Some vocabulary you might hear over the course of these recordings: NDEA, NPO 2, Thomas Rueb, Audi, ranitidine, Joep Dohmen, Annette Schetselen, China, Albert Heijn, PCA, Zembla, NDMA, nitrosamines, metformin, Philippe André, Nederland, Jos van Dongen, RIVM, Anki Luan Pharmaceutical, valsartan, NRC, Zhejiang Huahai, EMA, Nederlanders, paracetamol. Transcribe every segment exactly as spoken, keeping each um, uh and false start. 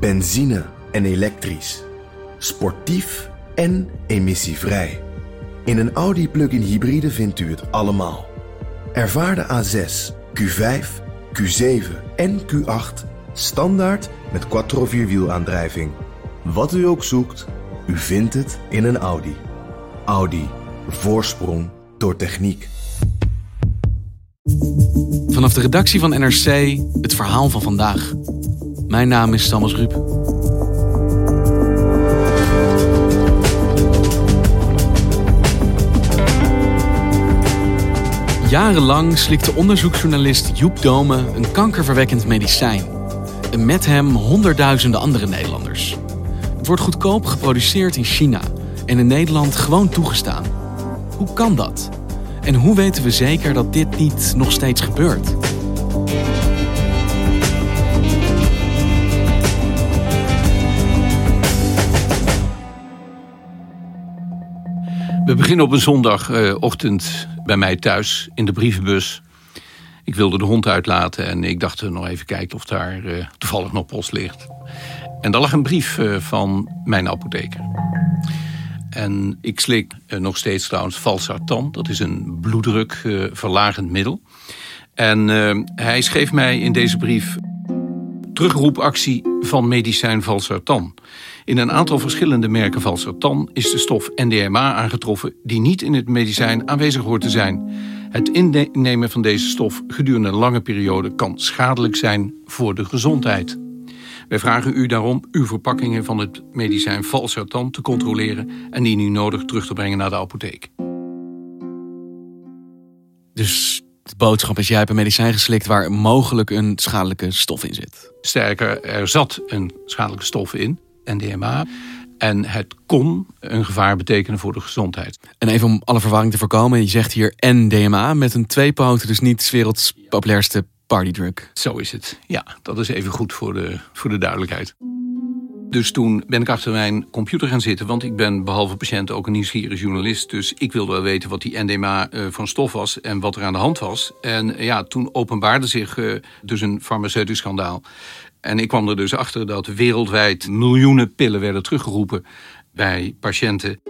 Benzine en elektrisch. Sportief en emissievrij. In een Audi plug-in hybride vindt u het allemaal. Ervaar de A zes, Q vijf, Q zeven en Q acht standaard met quattro-vierwielaandrijving. Wat u ook zoekt, u vindt het in een Audi. Audi. Voorsprong door techniek. Vanaf de redactie van N R C, het verhaal van vandaag. Mijn naam is Thomas Rueb. Jarenlang slikte onderzoeksjournalist Joep Dohmen een kankerverwekkend medicijn. En met hem honderdduizenden andere Nederlanders. Het wordt goedkoop geproduceerd in China en in Nederland gewoon toegestaan. Hoe kan dat? En hoe weten we zeker dat dit niet nog steeds gebeurt? We beginnen op een zondagochtend bij mij thuis in de brievenbus. Ik wilde de hond uitlaten en ik dacht nog even kijken of daar toevallig nog post ligt. En daar lag een brief van mijn apotheker. En ik slik nog steeds trouwens valsartan. Dat is een bloeddrukverlagend middel. En uh, hij schreef mij in deze brief: terugroepactie van medicijn valsartan. In een aantal verschillende merken valsartan is de stof N D M A aangetroffen die niet in het medicijn aanwezig hoort te zijn. Het innemen van deze stof gedurende een lange periode kan schadelijk zijn voor de gezondheid. Wij vragen u daarom uw verpakkingen van het medicijn valsartan te controleren en die nu nodig terug te brengen naar de apotheek. Dus de boodschap is: jij hebt een medicijn geslikt waar mogelijk een schadelijke stof in zit. Sterker, er zat een schadelijke stof in, N D M A. En het kon een gevaar betekenen voor de gezondheid. En even om alle verwarring te voorkomen, je zegt hier N D M A met een tweepoot, dus niet 's werelds populairste partydrug. Zo is het. Ja, dat is even goed voor de, voor de duidelijkheid. Dus toen ben ik achter mijn computer gaan zitten, want ik ben behalve patiënt ook een nieuwsgierig journalist. Dus ik wilde wel weten wat die N D M A uh, van stof was en wat er aan de hand was. En uh, ja, toen openbaarde zich uh, dus een farmaceutisch schandaal. En ik kwam er dus achter dat wereldwijd miljoenen pillen werden teruggeroepen bij patiënten.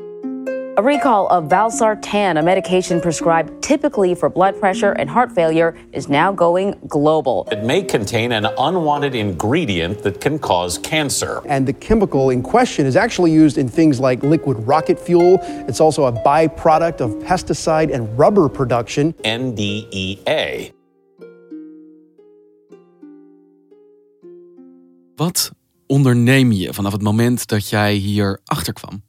A recall of valsartan, a medication prescribed typically for blood pressure and heart failure, is now going global. It may contain an unwanted ingredient that can cause cancer. And the chemical in question is actually used in things like liquid rocket fuel. It's also a byproduct of pesticide and rubber production. N D E A. Wat onderneem je vanaf het moment dat jij hier achter kwam?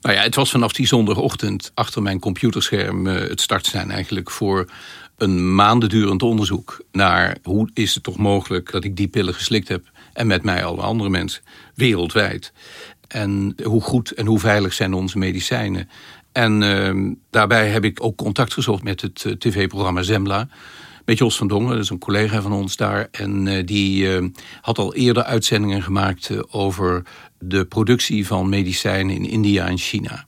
Nou ja, het was vanaf die zondagochtend achter mijn computerscherm het startsein eigenlijk voor een maandendurend onderzoek naar hoe is het toch mogelijk dat ik die pillen geslikt heb en met mij alle andere mensen wereldwijd. En hoe goed en hoe veilig zijn onze medicijnen. En uh, daarbij heb ik ook contact gezocht met het uh, tv-programma Zembla, met Jos van Dongen, dat is een collega van ons daar. En uh, die uh, had al eerder uitzendingen gemaakt uh, over de productie van medicijnen in India en China.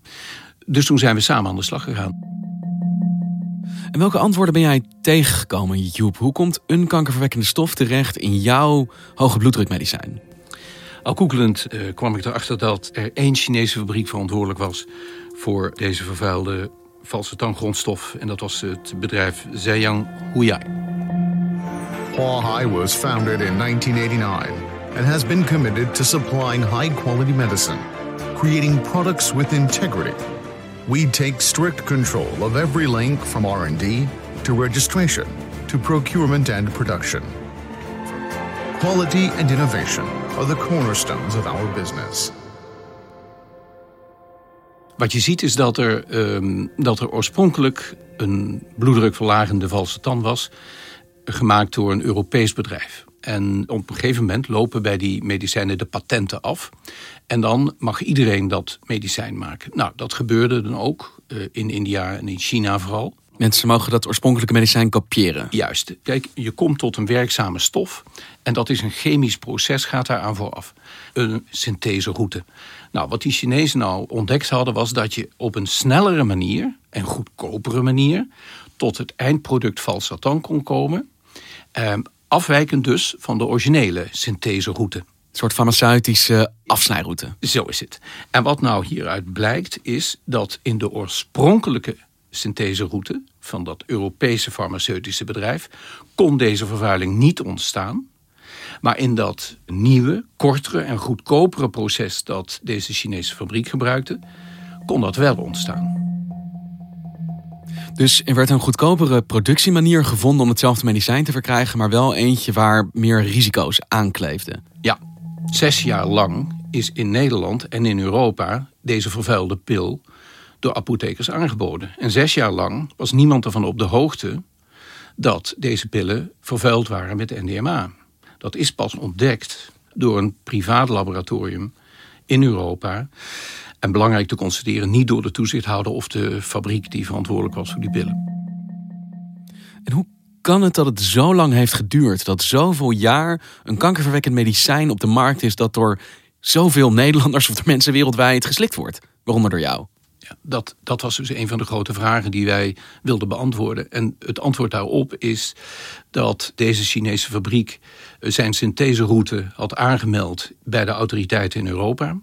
Dus toen zijn we samen aan de slag gegaan. En welke antwoorden ben jij tegengekomen, Joep? Hoe komt een kankerverwekkende stof terecht in jouw hoge bloeddrukmedicijn? Al koekelend uh, kwam ik erachter dat er één Chinese fabriek verantwoordelijk was voor deze vervuilde valsartangrondstof, en dat was het bedrijf Zhejiang Huahai. Huahai was founded in nineteen eighty-nine and has been committed to supplying high-quality medicine, creating products with integrity. We take strict control of every link from R and D to registration to procurement and production. Quality and innovation are the cornerstones of our business. Wat je ziet is dat er, um, dat er oorspronkelijk een bloeddrukverlagende valsartan was, gemaakt door een Europees bedrijf. En op een gegeven moment lopen bij die medicijnen de patenten af. En dan mag iedereen dat medicijn maken. Nou, dat gebeurde dan ook uh, in India en in China vooral. Mensen mogen dat oorspronkelijke medicijn kopiëren. Juist. Kijk, je komt tot een werkzame stof. En dat is een chemisch proces, gaat daaraan vooraf. Een syntheseroute. Nou, wat die Chinezen nou ontdekt hadden, was dat je op een snellere manier en goedkopere manier tot het eindproduct valsartan kon komen. Eh, afwijkend dus van de originele syntheseroute. Een soort farmaceutische afsnijroute. Zo is het. En wat nou hieruit blijkt is dat in de oorspronkelijke syntheseroute van dat Europese farmaceutische bedrijf kon deze vervuiling niet ontstaan. Maar in dat nieuwe, kortere en goedkopere proces dat deze Chinese fabriek gebruikte, kon dat wel ontstaan. Dus er werd een goedkopere productiemanier gevonden om hetzelfde medicijn te verkrijgen, maar wel eentje waar meer risico's aankleefden. Ja, zes jaar lang is in Nederland en in Europa deze vervuilde pil door apothekers aangeboden. En zes jaar lang was niemand ervan op de hoogte dat deze pillen vervuild waren met N D M A. Dat is pas ontdekt door een privaat laboratorium in Europa. En belangrijk te constateren, niet door de toezichthouder of de fabriek die verantwoordelijk was voor die pillen. En hoe kan het dat het zo lang heeft geduurd? Dat zoveel jaar een kankerverwekkend medicijn op de markt is dat door zoveel Nederlanders of door mensen wereldwijd geslikt wordt? Waaronder door jou? Ja, dat, dat was dus een van de grote vragen die wij wilden beantwoorden. En het antwoord daarop is dat deze Chinese fabriek zijn syntheseroute had aangemeld bij de autoriteiten in Europa.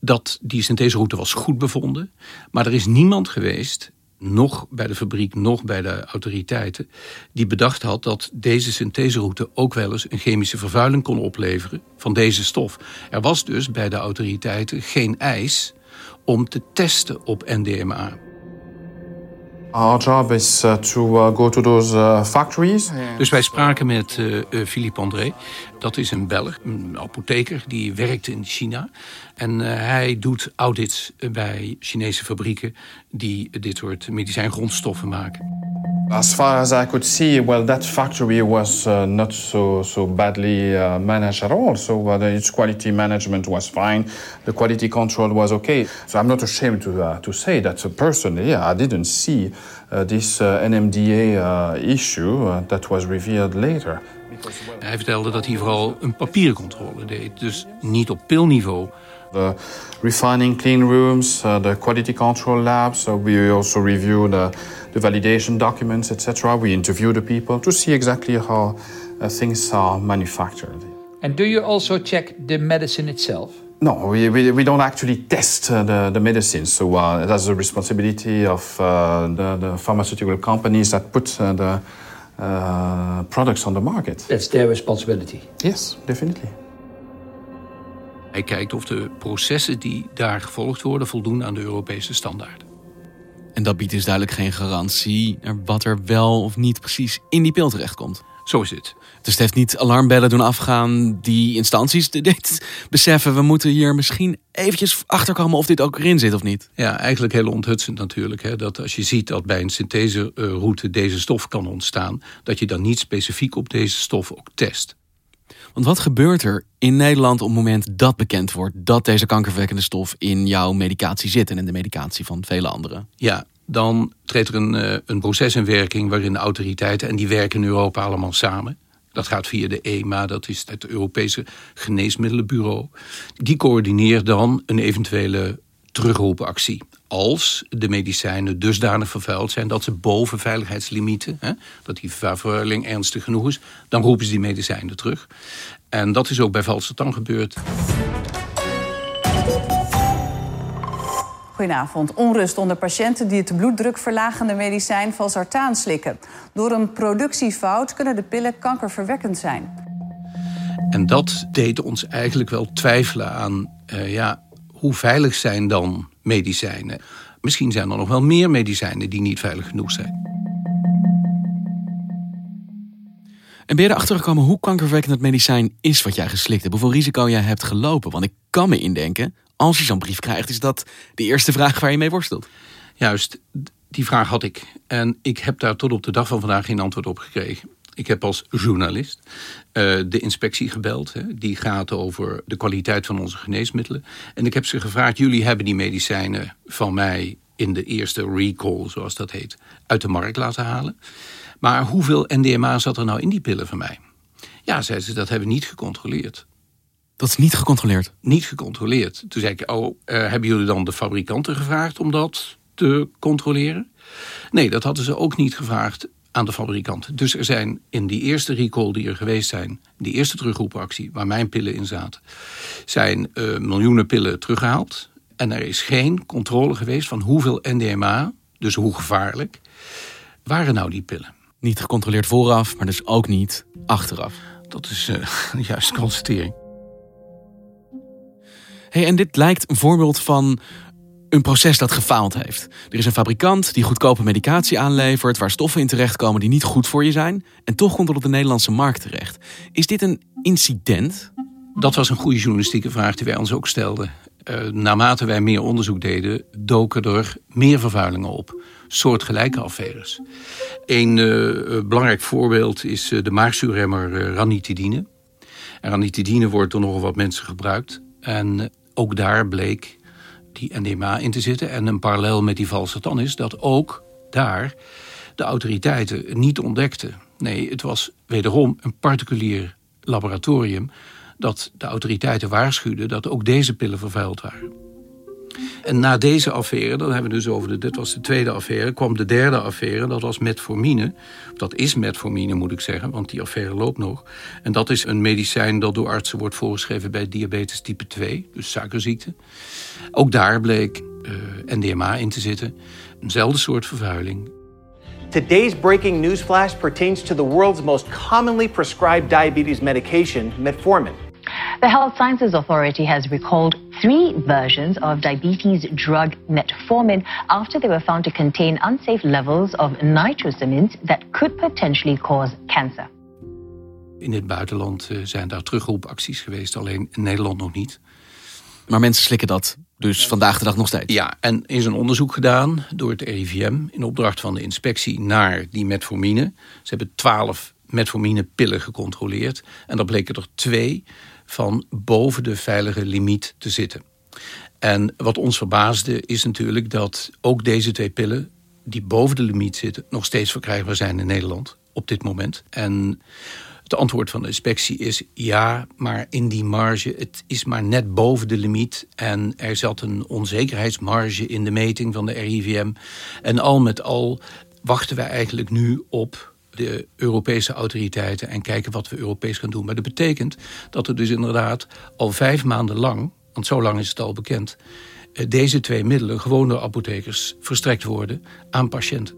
Dat die syntheseroute was goed bevonden. Maar er is niemand geweest, nog bij de fabriek, nog bij de autoriteiten, die bedacht had dat deze syntheseroute ook wel eens een chemische vervuiling kon opleveren van deze stof. Er was dus bij de autoriteiten geen eis om te testen op N D M A. Our job is uh, to uh, go to those uh, factories. Dus wij spraken met uh, uh, Philippe André. Dat is een Belg, een apotheker die werkt in China. En uh, hij doet audits bij Chinese fabrieken die dit soort medicijngrondstoffen maken. As far as I could see, well, that factory was uh, not so so badly uh, managed at all. So uh, its quality management was fine. The quality control was okay. So I'm not ashamed to uh, to say that uh, personally, I didn't see uh, this uh, N M D A uh, issue uh, that was revealed later. Hij vertelde dat hij vooral een papiercontrole deed, dus niet op pilniveau. The refining clean rooms, uh, the quality control labs. Uh, we also reviewed uh, the validation documents, et cetera. We interviewed the people to see exactly how uh, things are manufactured. And do you also check the medicine itself? No, we we, we don't actually test uh, the the medicine. So uh, that's the responsibility of uh, the, the pharmaceutical companies that put uh, the uh, products on the market. That's their responsibility. Yes, definitely. Hij kijkt of de processen die daar gevolgd worden voldoen aan de Europese standaarden. En dat biedt dus duidelijk geen garantie naar wat er wel of niet precies in die pil terechtkomt. Zo is het. Dus het heeft niet alarmbellen doen afgaan die instanties dit beseffen. We moeten hier misschien eventjes achterkomen of dit ook erin zit of niet. Ja, eigenlijk heel onthutsend natuurlijk. Hè, dat als je ziet dat bij een syntheseroute deze stof kan ontstaan, dat je dan niet specifiek op deze stof ook test. Want wat gebeurt er in Nederland op het moment dat bekend wordt dat deze kankerverwekkende stof in jouw medicatie zit en in de medicatie van vele anderen? Ja, dan treedt er een, een proces in werking waarin de autoriteiten, en die werken in Europa allemaal samen. Dat gaat via de E M A, dat is het Europese Geneesmiddelenbureau. Die coördineert dan een eventuele terugroepactie als de medicijnen dusdanig vervuild zijn dat ze boven veiligheidslimieten, hè, dat die vervuiling ernstig genoeg is, dan roepen ze die medicijnen terug. En dat is ook bij valsartan gebeurd. Goedenavond. Onrust onder patiënten die het bloeddrukverlagende medicijn valsartan slikken. Door een productiefout kunnen de pillen kankerverwekkend zijn. En dat deed ons eigenlijk wel twijfelen aan uh, ja, hoe veilig zijn dan medicijnen. Misschien zijn er nog wel meer medicijnen die niet veilig genoeg zijn. En ben je erachter gekomen hoe kankerverwekkend het medicijn is wat jij geslikt hebt? Hoeveel risico jij hebt gelopen? Want ik kan me indenken, als je zo'n brief krijgt, is dat de eerste vraag waar je mee worstelt. Juist, die vraag had ik. En ik heb daar tot op de dag van vandaag geen antwoord op gekregen. Ik heb als journalist uh, de inspectie gebeld. Hè. Die gaat over de kwaliteit van onze geneesmiddelen. En ik heb ze gevraagd, jullie hebben die medicijnen van mij in de eerste recall, zoals dat heet, uit de markt laten halen. Maar hoeveel N D M A zat er nou in die pillen van mij? Ja, zei ze, dat hebben we niet gecontroleerd. Dat is niet gecontroleerd? Niet gecontroleerd. Toen zei ik, oh, uh, hebben jullie dan de fabrikanten gevraagd om dat te controleren? Nee, dat hadden ze ook niet gevraagd aan de fabrikant. Dus er zijn in die eerste recall die er geweest zijn, die eerste terugroepactie waar mijn pillen in zaten, zijn uh, miljoenen pillen teruggehaald. En er is geen controle geweest van hoeveel N D M A, dus hoe gevaarlijk, waren nou die pillen. Niet gecontroleerd vooraf, maar dus ook niet achteraf. Dat is uh, de juiste constatering. Hey, en dit lijkt een voorbeeld van een proces dat gefaald heeft. Er is een fabrikant die goedkope medicatie aanlevert, waar stoffen in terechtkomen die niet goed voor je zijn. En toch komt het op de Nederlandse markt terecht. Is dit een incident? Dat was een goede journalistieke vraag die wij ons ook stelden. Uh, naarmate wij meer onderzoek deden, doken er meer vervuilingen op. Soortgelijke affaires. Een uh, belangrijk voorbeeld is uh, de maagzuurremmer uh, ranitidine. En ranitidine wordt door nogal wat mensen gebruikt. En uh, ook daar bleek die N D M A in te zitten. En een parallel met die valsartan is dat ook daar de autoriteiten niet ontdekten. Nee, het was wederom een particulier laboratorium dat de autoriteiten waarschuwden dat ook deze pillen vervuild waren. En na deze affaire, dan hebben we dus over de, dit was de tweede affaire, kwam de derde affaire, dat was metformine. Dat is metformine, moet ik zeggen, want die affaire loopt nog. En dat is een medicijn dat door artsen wordt voorgeschreven bij diabetes type twee, dus suikerziekte. Ook daar bleek uh, N D M A in te zitten. Eenzelfde soort vervuiling. Today's breaking news flash pertains to the world's most commonly prescribed diabetes medication, metformin. The Health Sciences Authority has recalled three versions of diabetes drug metformin after they were found to contain unsafe levels of nitrosamines that could potentially cause cancer. In het buitenland zijn daar terugroepacties geweest, alleen in Nederland nog niet. Maar mensen slikken dat dus vandaag de dag nog steeds. Ja, en is een onderzoek gedaan door het R I V M in opdracht van de inspectie naar die metformine. Ze hebben twaalf metforminepillen gecontroleerd en dan bleken er twee van boven de veilige limiet te zitten. En wat ons verbaasde is natuurlijk dat ook deze twee pillen die boven de limiet zitten nog steeds verkrijgbaar zijn in Nederland op dit moment. En het antwoord van de inspectie is ja, maar in die marge, het is maar net boven de limiet. En er zat een onzekerheidsmarge in de meting van de R I V M. En al met al wachten wij eigenlijk nu op de Europese autoriteiten en kijken wat we Europees gaan doen. Maar dat betekent dat er dus inderdaad al vijf maanden lang, want zo lang is het al bekend, deze twee middelen gewoon door apothekers verstrekt worden aan patiënten.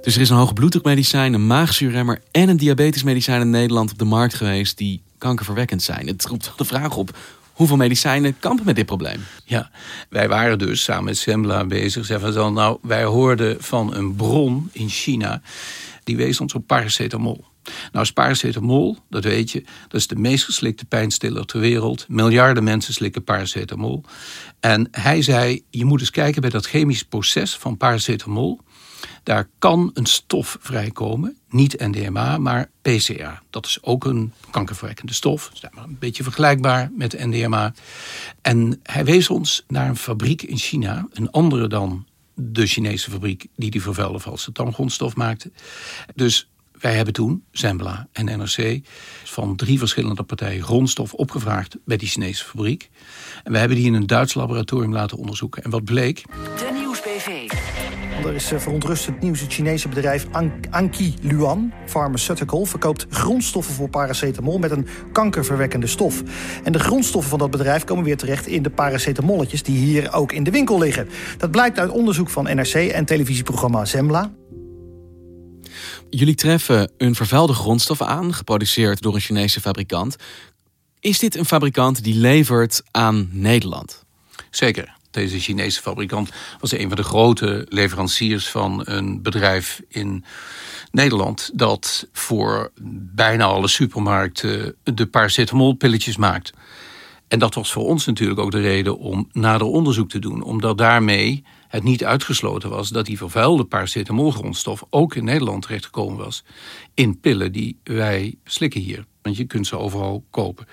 Dus er is een hoge bloeddrukmedicijn, een maagzuurremmer en een diabetesmedicijn in Nederland op de markt geweest die kankerverwekkend zijn. Het roept wel de vraag op, hoeveel medicijnen kampen met dit probleem? Ja, wij waren dus samen met Zembla bezig. Zeggen dan, nou, wij hoorden van een bron in China, die wees ons op paracetamol. Nou, is paracetamol, dat weet je, dat is de meest geslikte pijnstiller ter wereld. Miljarden mensen slikken paracetamol. En hij zei, je moet eens kijken bij dat chemisch proces van paracetamol. Daar kan een stof vrijkomen, niet N D M A, maar P C A. Dat is ook een kankerverwekkende stof, een beetje vergelijkbaar met N D M A. En hij wees ons naar een fabriek in China, een andere dan de Chinese fabriek die die vervuilde valsartangrondstof maakte. Dus wij hebben toen, Zembla en N R C, van drie verschillende partijen grondstof opgevraagd bij die Chinese fabriek. En we hebben die in een Duits laboratorium laten onderzoeken. En wat bleek? De Nieuws-P V. Er is verontrustend nieuws. Het Chinese bedrijf Anki Luan Pharmaceutical verkoopt grondstoffen voor paracetamol met een kankerverwekkende stof. En de grondstoffen van dat bedrijf komen weer terecht in de paracetamolletjes die hier ook in de winkel liggen. Dat blijkt uit onderzoek van N R C en televisieprogramma Zembla. Jullie treffen een vervuilde grondstof aan, geproduceerd door een Chinese fabrikant. Is dit een fabrikant die levert aan Nederland? Zeker. Deze Chinese fabrikant was een van de grote leveranciers van een bedrijf in Nederland dat voor bijna alle supermarkten de paracetamolpilletjes maakt. En dat was voor ons natuurlijk ook de reden om nader onderzoek te doen. Omdat daarmee het niet uitgesloten was dat die vervuilde paracetamolgrondstof ook in Nederland terechtgekomen was. In pillen die wij slikken hier. Want je kunt ze overal kopen.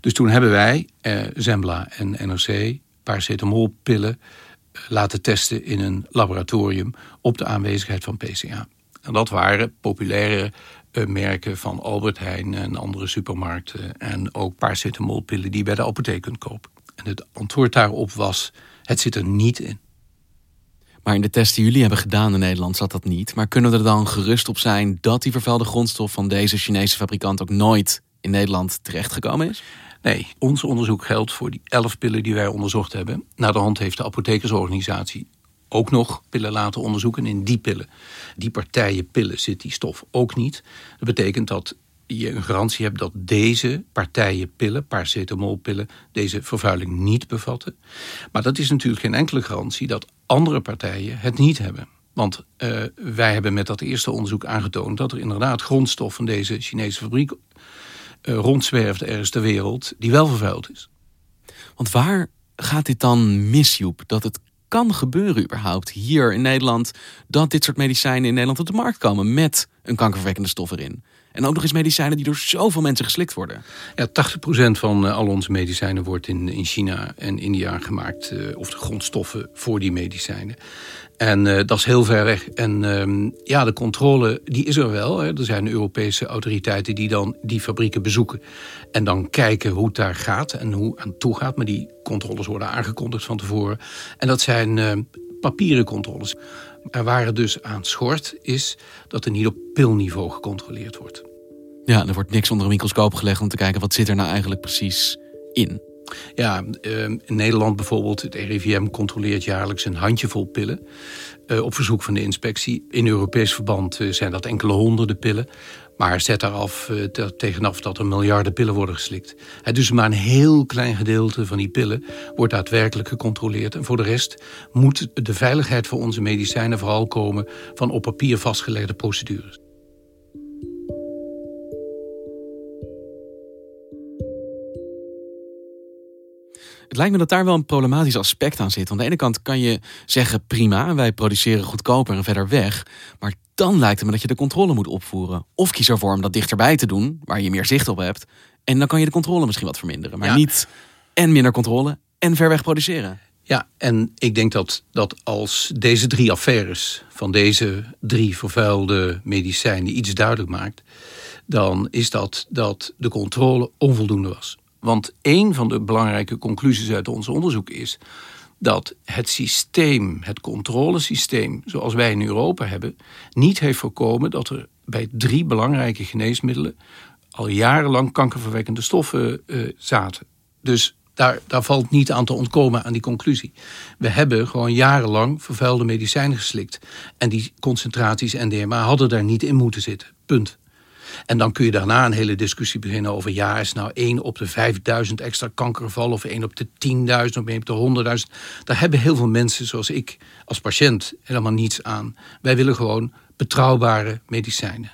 Dus toen hebben wij, eh, Zembla en N R C... paracetamolpillen laten testen in een laboratorium op de aanwezigheid van P C A. En dat waren populaire merken van Albert Heijn en andere supermarkten en ook paracetamolpillen die je bij de apotheek kunt kopen. En het antwoord daarop was, het zit er niet in. Maar in de test die jullie hebben gedaan in Nederland zat dat niet. Maar kunnen we er dan gerust op zijn dat die vervuilde grondstof van deze Chinese fabrikant ook nooit in Nederland terechtgekomen is? Nee, ons onderzoek geldt voor die elf pillen die wij onderzocht hebben. Naderhand heeft de apothekersorganisatie ook nog pillen laten onderzoeken. In die pillen, die partijen pillen, zit die stof ook niet. Dat betekent dat je een garantie hebt dat deze partijen pillen, paracetamolpillen, deze vervuiling niet bevatten. Maar dat is natuurlijk geen enkele garantie dat andere partijen het niet hebben. Want uh, wij hebben met dat eerste onderzoek aangetoond dat er inderdaad grondstof van deze Chinese fabriek uh, rondzwerft ergens ter wereld die wel vervuild is. Want waar gaat dit dan mis, Joep? Dat het kan gebeuren überhaupt hier in Nederland dat dit soort medicijnen in Nederland op de markt komen met een kankerverwekkende stof erin? En ook nog eens medicijnen die door zoveel mensen geslikt worden. Ja, tachtig procent van uh, al onze medicijnen wordt in, in China en India gemaakt. Uh, of de grondstoffen voor die medicijnen. En uh, dat is heel ver weg. En um, ja, de controle, die is er wel. Hè. Er zijn Europese autoriteiten die dan die fabrieken bezoeken. En dan kijken hoe het daar gaat en hoe aan toe gaat. Maar die controles worden aangekondigd van tevoren. En dat zijn uh, papieren controles. En waar het dus aan schort is dat er niet op pilniveau gecontroleerd wordt. Ja, er wordt niks onder een microscoop gelegd om te kijken wat zit er nou eigenlijk precies in. Ja, in Nederland bijvoorbeeld, het R I V M controleert jaarlijks een handjevol pillen. Op verzoek van de inspectie. In Europees verband zijn dat enkele honderden pillen. Maar zet daar af tegenaf dat er miljarden pillen worden geslikt. Dus maar een heel klein gedeelte van die pillen wordt daadwerkelijk gecontroleerd. En voor de rest moet de veiligheid van onze medicijnen vooral komen van op papier vastgelegde procedures. Het lijkt me dat daar wel een problematisch aspect aan zit. Want aan de ene kant kan je zeggen, prima, wij produceren goedkoper en verder weg. Maar dan lijkt het me dat je de controle moet opvoeren. Of kies ervoor om dat dichterbij te doen, waar je meer zicht op hebt. En dan kan je de controle misschien wat verminderen. Maar ja, niet en minder controle en ver weg produceren. Ja, en ik denk dat, dat als deze drie affaires van deze drie vervuilde medicijnen iets duidelijk maakt, dan is dat dat de controle onvoldoende was. Want een van de belangrijke conclusies uit ons onderzoek is dat het systeem, het controlesysteem zoals wij in Europa hebben, niet heeft voorkomen dat er bij drie belangrijke geneesmiddelen al jarenlang kankerverwekkende stoffen uh, zaten. Dus daar, daar valt niet aan te ontkomen aan die conclusie. We hebben gewoon jarenlang vervuilde medicijnen geslikt. En die concentraties N D M A hadden daar niet in moeten zitten. Punt. En dan kun je daarna een hele discussie beginnen over, ja, is nou één op de vijfduizend extra kankerval of één op de tienduizend of één op de honderdduizend. Daar hebben heel veel mensen zoals ik als patiënt helemaal niets aan. Wij willen gewoon betrouwbare medicijnen.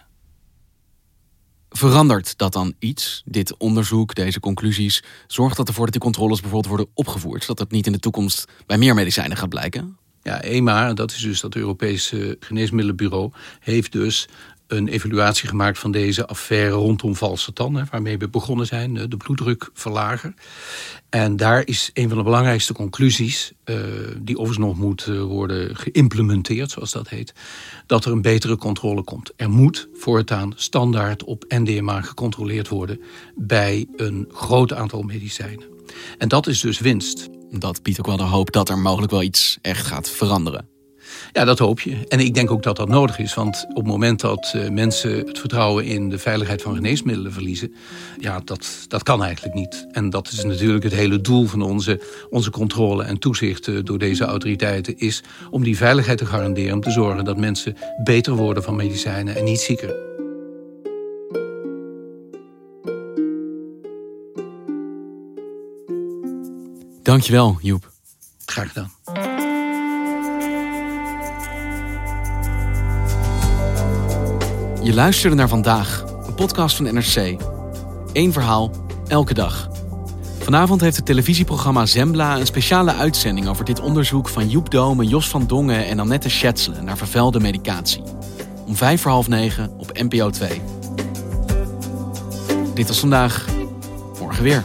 Verandert dat dan iets, dit onderzoek, deze conclusies? Zorgt dat ervoor dat die controles bijvoorbeeld worden opgevoerd, zodat dat niet in de toekomst bij meer medicijnen gaat blijken? Ja, E M A, dat is dus dat Europese Geneesmiddelenbureau, heeft dus een evaluatie gemaakt van deze affaire rondom valsartan, waarmee we begonnen zijn, de bloeddrukverlager. En daar is een van de belangrijkste conclusies, uh, die overigens nog moet worden geïmplementeerd, zoals dat heet, dat er een betere controle komt. Er moet voortaan standaard op N D M A gecontroleerd worden bij een groot aantal medicijnen. En dat is dus winst. Dat biedt ook wel de hoop dat er mogelijk wel iets echt gaat veranderen. Ja, dat hoop je. En ik denk ook dat dat nodig is. Want op het moment dat uh, mensen het vertrouwen in de veiligheid van geneesmiddelen verliezen, ja, dat, dat kan eigenlijk niet. En dat is natuurlijk het hele doel van onze, onze controle en toezicht uh, door deze autoriteiten, is om die veiligheid te garanderen, om te zorgen dat mensen beter worden van medicijnen en niet zieker. Dankjewel, Joep. Graag gedaan. Je luisterde naar Vandaag, een podcast van N R C. Eén verhaal, elke dag. Vanavond heeft het televisieprogramma Zembla een speciale uitzending over dit onderzoek van Joep Dohmen, Jos van Dongen en Annette Schetselen naar vervuilde medicatie. Om vijf voor half negen op N P O twee. Dit was Vandaag, morgen weer.